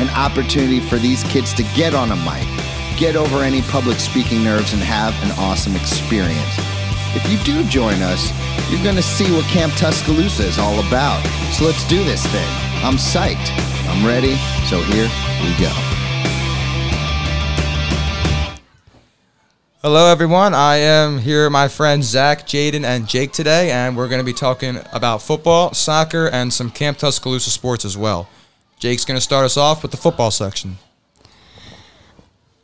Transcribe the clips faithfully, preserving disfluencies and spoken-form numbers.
An opportunity for these kids to get on a mic, get over any public speaking nerves, and have an awesome experience. If you do join us, you're going to see what Camp Tuscaloosa is all about. So let's do this thing. I'm psyched. I'm ready. So here we go. Hello, everyone. I am here with my friends Zach, Jaden, and Jake today, and we're going to be talking about football, soccer, and some Camp Tuscaloosa sports as well. Jake's going to start us off with the football section.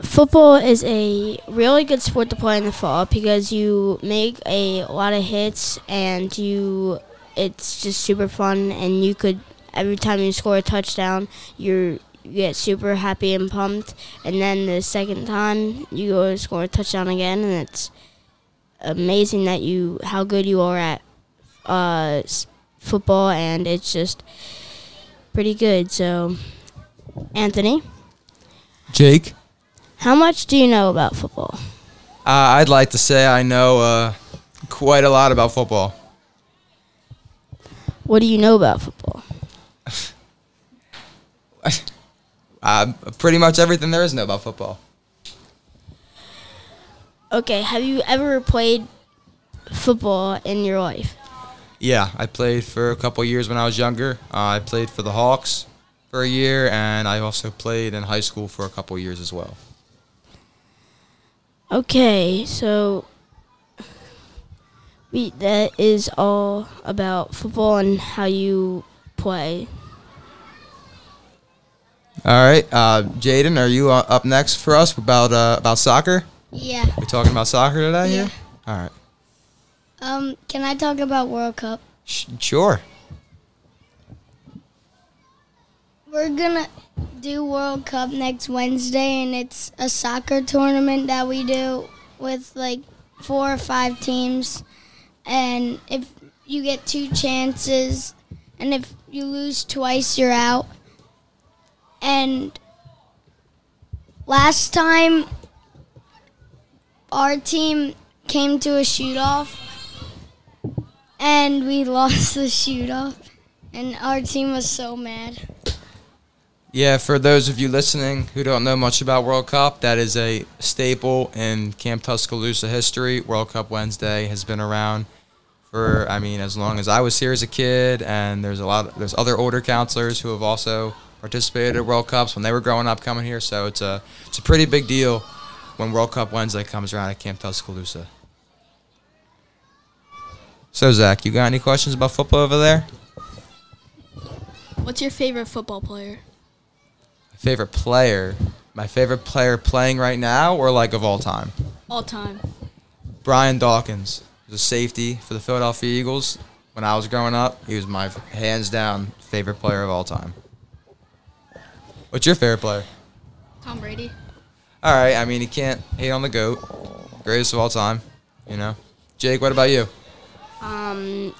Football is a really good sport to play in the fall because you make a lot of hits and you it's just super fun, and you could every time you score a touchdown, you're, you get super happy and pumped, and then the second time you go to score a touchdown again, and it's amazing that you how good you are at uh, football, and it's just pretty good. So, Anthony? Jake? How much do you know about football? Uh, I'd like to say I know uh, quite a lot about football. What do you know about football? uh, pretty much everything there is to know about football. Okay, have you ever played football in your life? Yeah, I played for a couple years when I was younger. Uh, I played for the Hawks for a year, and I also played in high school for a couple years as well. Okay, so we, that is all about football and how you play. All right, uh, Jaden, are you up next for us about uh, about soccer? Yeah. We're talking about soccer today? Yeah. Here? All right. Um, can I talk about World Cup? Sh- sure. We're gonna do World Cup next Wednesday, and it's a soccer tournament that we do with like four or five teams, and if you get two chances, and if you lose twice, you're out. And last time our team came to a shoot-off, and we lost the shoot-off, and our team was so mad. Yeah, for those of you listening who don't know much about World Cup, that is a staple in Camp Tuscaloosa history. World Cup Wednesday has been around for, I mean, as long as I was here as a kid, and there's a lot of, there's other older counselors who have also participated at World Cups when they were growing up coming here, so it's a it's a pretty big deal when World Cup Wednesday comes around at Camp Tuscaloosa. So, Zach, you got any questions about football over there? What's your favorite football player? Favorite player? My favorite player playing right now, or like of all time? All time. Brian Dawkins. He was a safety for the Philadelphia Eagles. When I was growing up, he was my hands down favorite player of all time. What's your favorite player? Tom Brady. All right, I mean, you can't hate on the GOAT. Greatest of all time, you know. Jake, what about you? Um,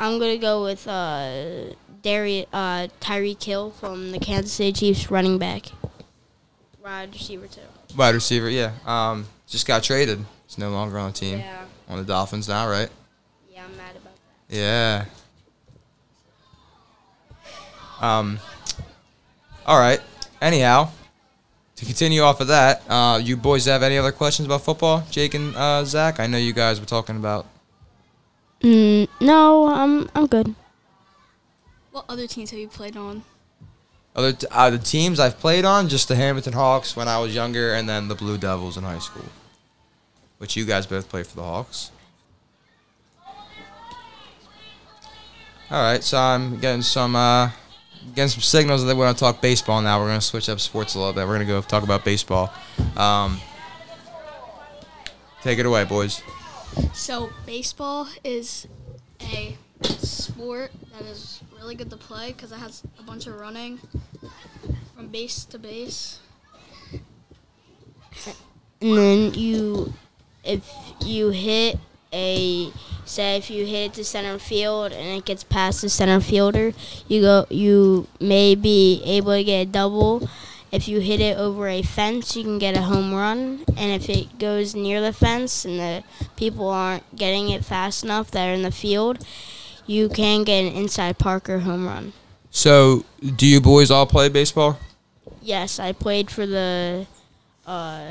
I'm going to go with uh, Darius, uh, Tyreek Hill from the Kansas City Chiefs, running back. Wide receiver, too. Wide receiver, yeah. Um, just got traded. He's no longer on the team. Yeah. On the Dolphins now, right? Yeah, I'm mad about that. Yeah. Um. All right. Anyhow, to continue off of that, uh, you boys have any other questions about football? Jake and uh, Zach? I know you guys were talking about... Mm, no, I'm, I'm good. What other teams have you played on? Other t- uh, the teams I've played on, just the Hamilton Hawks when I was younger, and then the Blue Devils in high school, which you guys both played for the Hawks. All right, so I'm getting some uh, getting some signals that we want to talk baseball now. We're going to switch up sports a little bit. We're going to go talk about baseball. Um, take it away, boys. So baseball is a sport that is really good to play because it has a bunch of running from base to base, And then you, if you hit a, say if you hit the center field and it gets past the center fielder, you go, you may be able to get a double. If you hit it over a fence, you can get a home run. And if it goes near the fence and the people aren't getting it fast enough that are in the field, you can get an inside Parker home run. So, do you boys all play baseball? Yes, I played for the uh,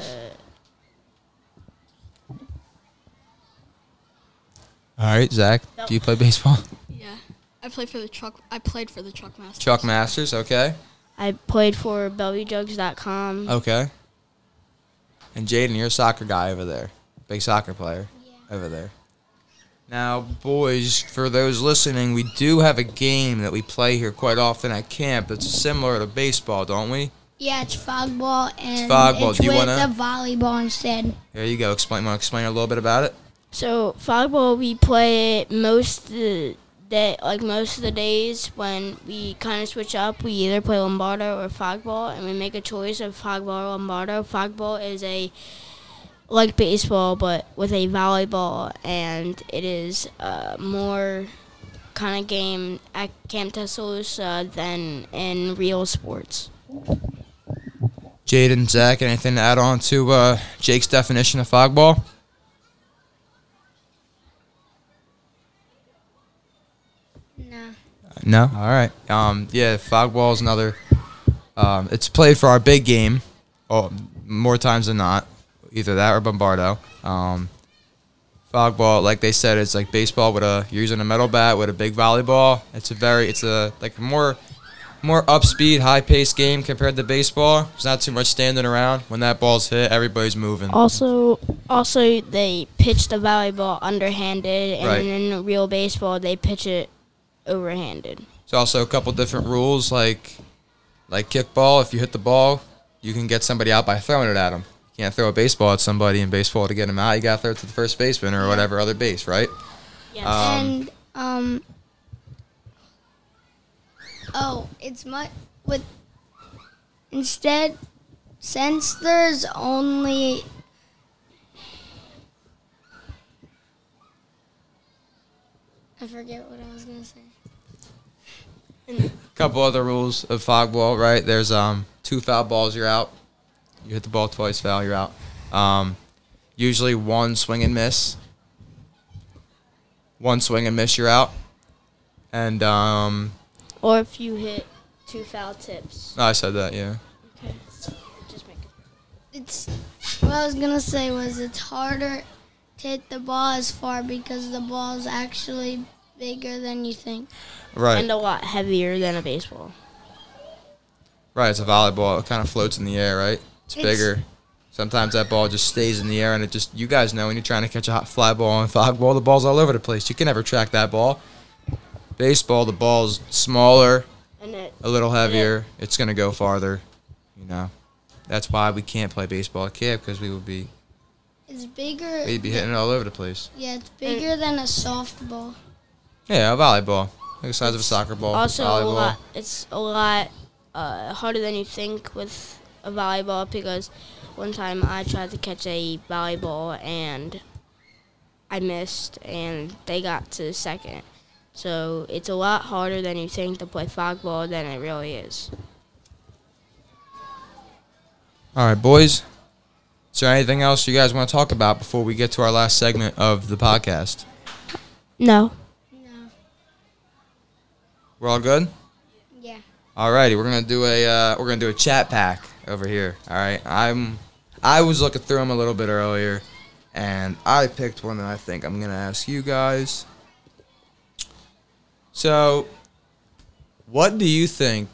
All right, Zach, do you play baseball? Yeah. I played for the Truck I played for the Truck Masters. Truck Masters, okay. I played for Bellyjugs dot com. Okay. And Jaden, you're a soccer guy over there. Big soccer player yeah. over there. Now, boys, for those listening, we do have a game that we play here quite often at camp that's similar to baseball, don't we? Yeah, it's Fogball, and it's, fogball. it's do you with wanna... a volleyball instead. There you go. Explain. Want to explain a little bit about it? So, Fogball, we play it most of the day, like most of the days when we kind of switch up. We either play Lombardo or Fogball, and we make a choice of Fogball or Lombardo. Fogball is a, like baseball, but with a volleyball, and it is uh, more kind of game at Camp Tuscaloosa than in real sports. Jaden, Zach, anything to add on to uh, Jake's definition of Fogball? No? All right. Um, yeah, Fogball is another. Um, it's played for our big game oh, more times than not, either that or Bombardo. Um, Fogball, like they said, it's like baseball with a, you're using a metal bat with a big volleyball. It's a very, it's a like more more up-speed, high-paced game compared to baseball. There's not too much standing around. When that ball's hit, everybody's moving. Also, also they pitch the volleyball underhanded, and right. in real baseball they pitch it overhanded. There's also a couple different rules, like like kickball. If you hit the ball, you can get somebody out by throwing it at them. You can't throw a baseball at somebody in baseball to get them out. You got to throw it to the first baseman or yeah. whatever other base, right? Yes. Um, and, um, oh, it's much, with, instead, since there's only... I forget what I was going to say. Couple other rules of Fogball, right? There's um two foul balls, you're out. You hit the ball twice, foul, you're out. Um, usually one swing and miss. One swing and miss, you're out. And um, or if you hit two foul tips. I said that, yeah. Okay, just make it. It's what I was gonna say was it's harder to hit the ball as far because the ball's actually bigger than you think. Right. And a lot heavier than a baseball. Right, it's a volleyball. It kind of floats in the air, right? It's, it's bigger. Sometimes that ball just stays in the air, and it just, you guys know when you're trying to catch a hot fly ball and Fogball, the ball's all over the place. You can never track that ball. Baseball, the ball's smaller, and it, a little heavier. And it, it's going to go farther, you know. That's why we can't play baseball at camp, because we would be... It's bigger... We'd be hitting it all over the place. Yeah, it's bigger than a softball. Yeah, a volleyball. Like the size of a soccer ball. Also, volleyball. A lot, it's a lot uh, harder than you think with a volleyball, because one time I tried to catch a volleyball and I missed, and they got to second. So it's a lot harder than you think to play Fogball than it really is. All right, boys. Is there anything else you guys want to talk about before we get to our last segment of the podcast? No. We're all good? Yeah. All righty, we're gonna do a uh, we're gonna do a chat pack over here. All right, I'm I was looking through them a little bit earlier, and I picked one that I think I'm gonna ask you guys. So, what do you think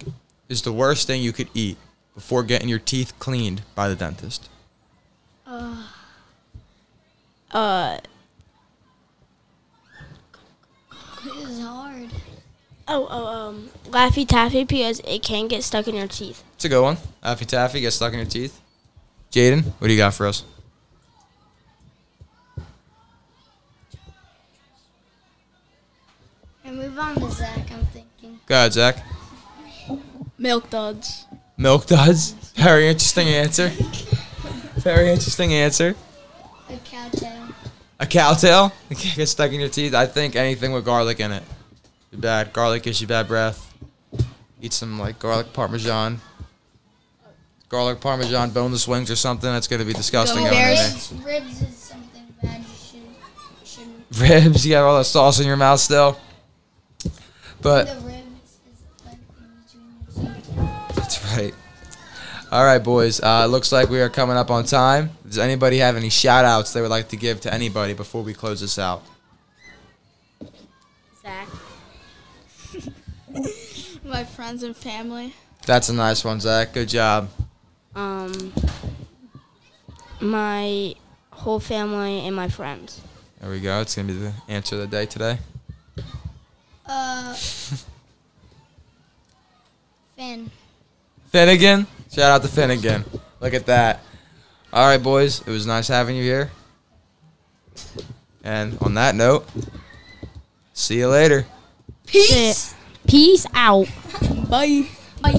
is the worst thing you could eat before getting your teeth cleaned by the dentist? Uh. Uh. This is hard. Oh, oh, um, Laffy Taffy, because it can get stuck in your teeth. It's a good one. Laffy Taffy gets stuck in your teeth. Jaden, what do you got for us? And move on to Zach, I'm thinking. Go ahead, Zach. Milk Duds. Milk Duds? Very interesting answer. Very interesting answer. A cow tail. A cow tail? It can't get stuck in your teeth. I think anything with garlic in it. You're bad. Garlic gives you bad breath. Eat some, like, garlic parmesan. Garlic parmesan, boneless wings or something. That's going to be disgusting. Ribs, ribs is something bad. You shouldn't, you shouldn't. Ribs? You got all that sauce in your mouth still? But... The ribs is like in between your teeth. That's right. All right, boys. Uh, looks like we are coming up on time. Does anybody have any shout-outs they would like to give to anybody before we close this out? Zach. My friends and family. That's a nice one, Zach. Good job. Um, my whole family and my friends. There we go. It's going to be the answer of the day today. Uh, Finn. Finnegan? Shout out to Finnegan. Look at that. All right, boys. It was nice having you here. And on that note, see you later. Peace. Peace out. Bye.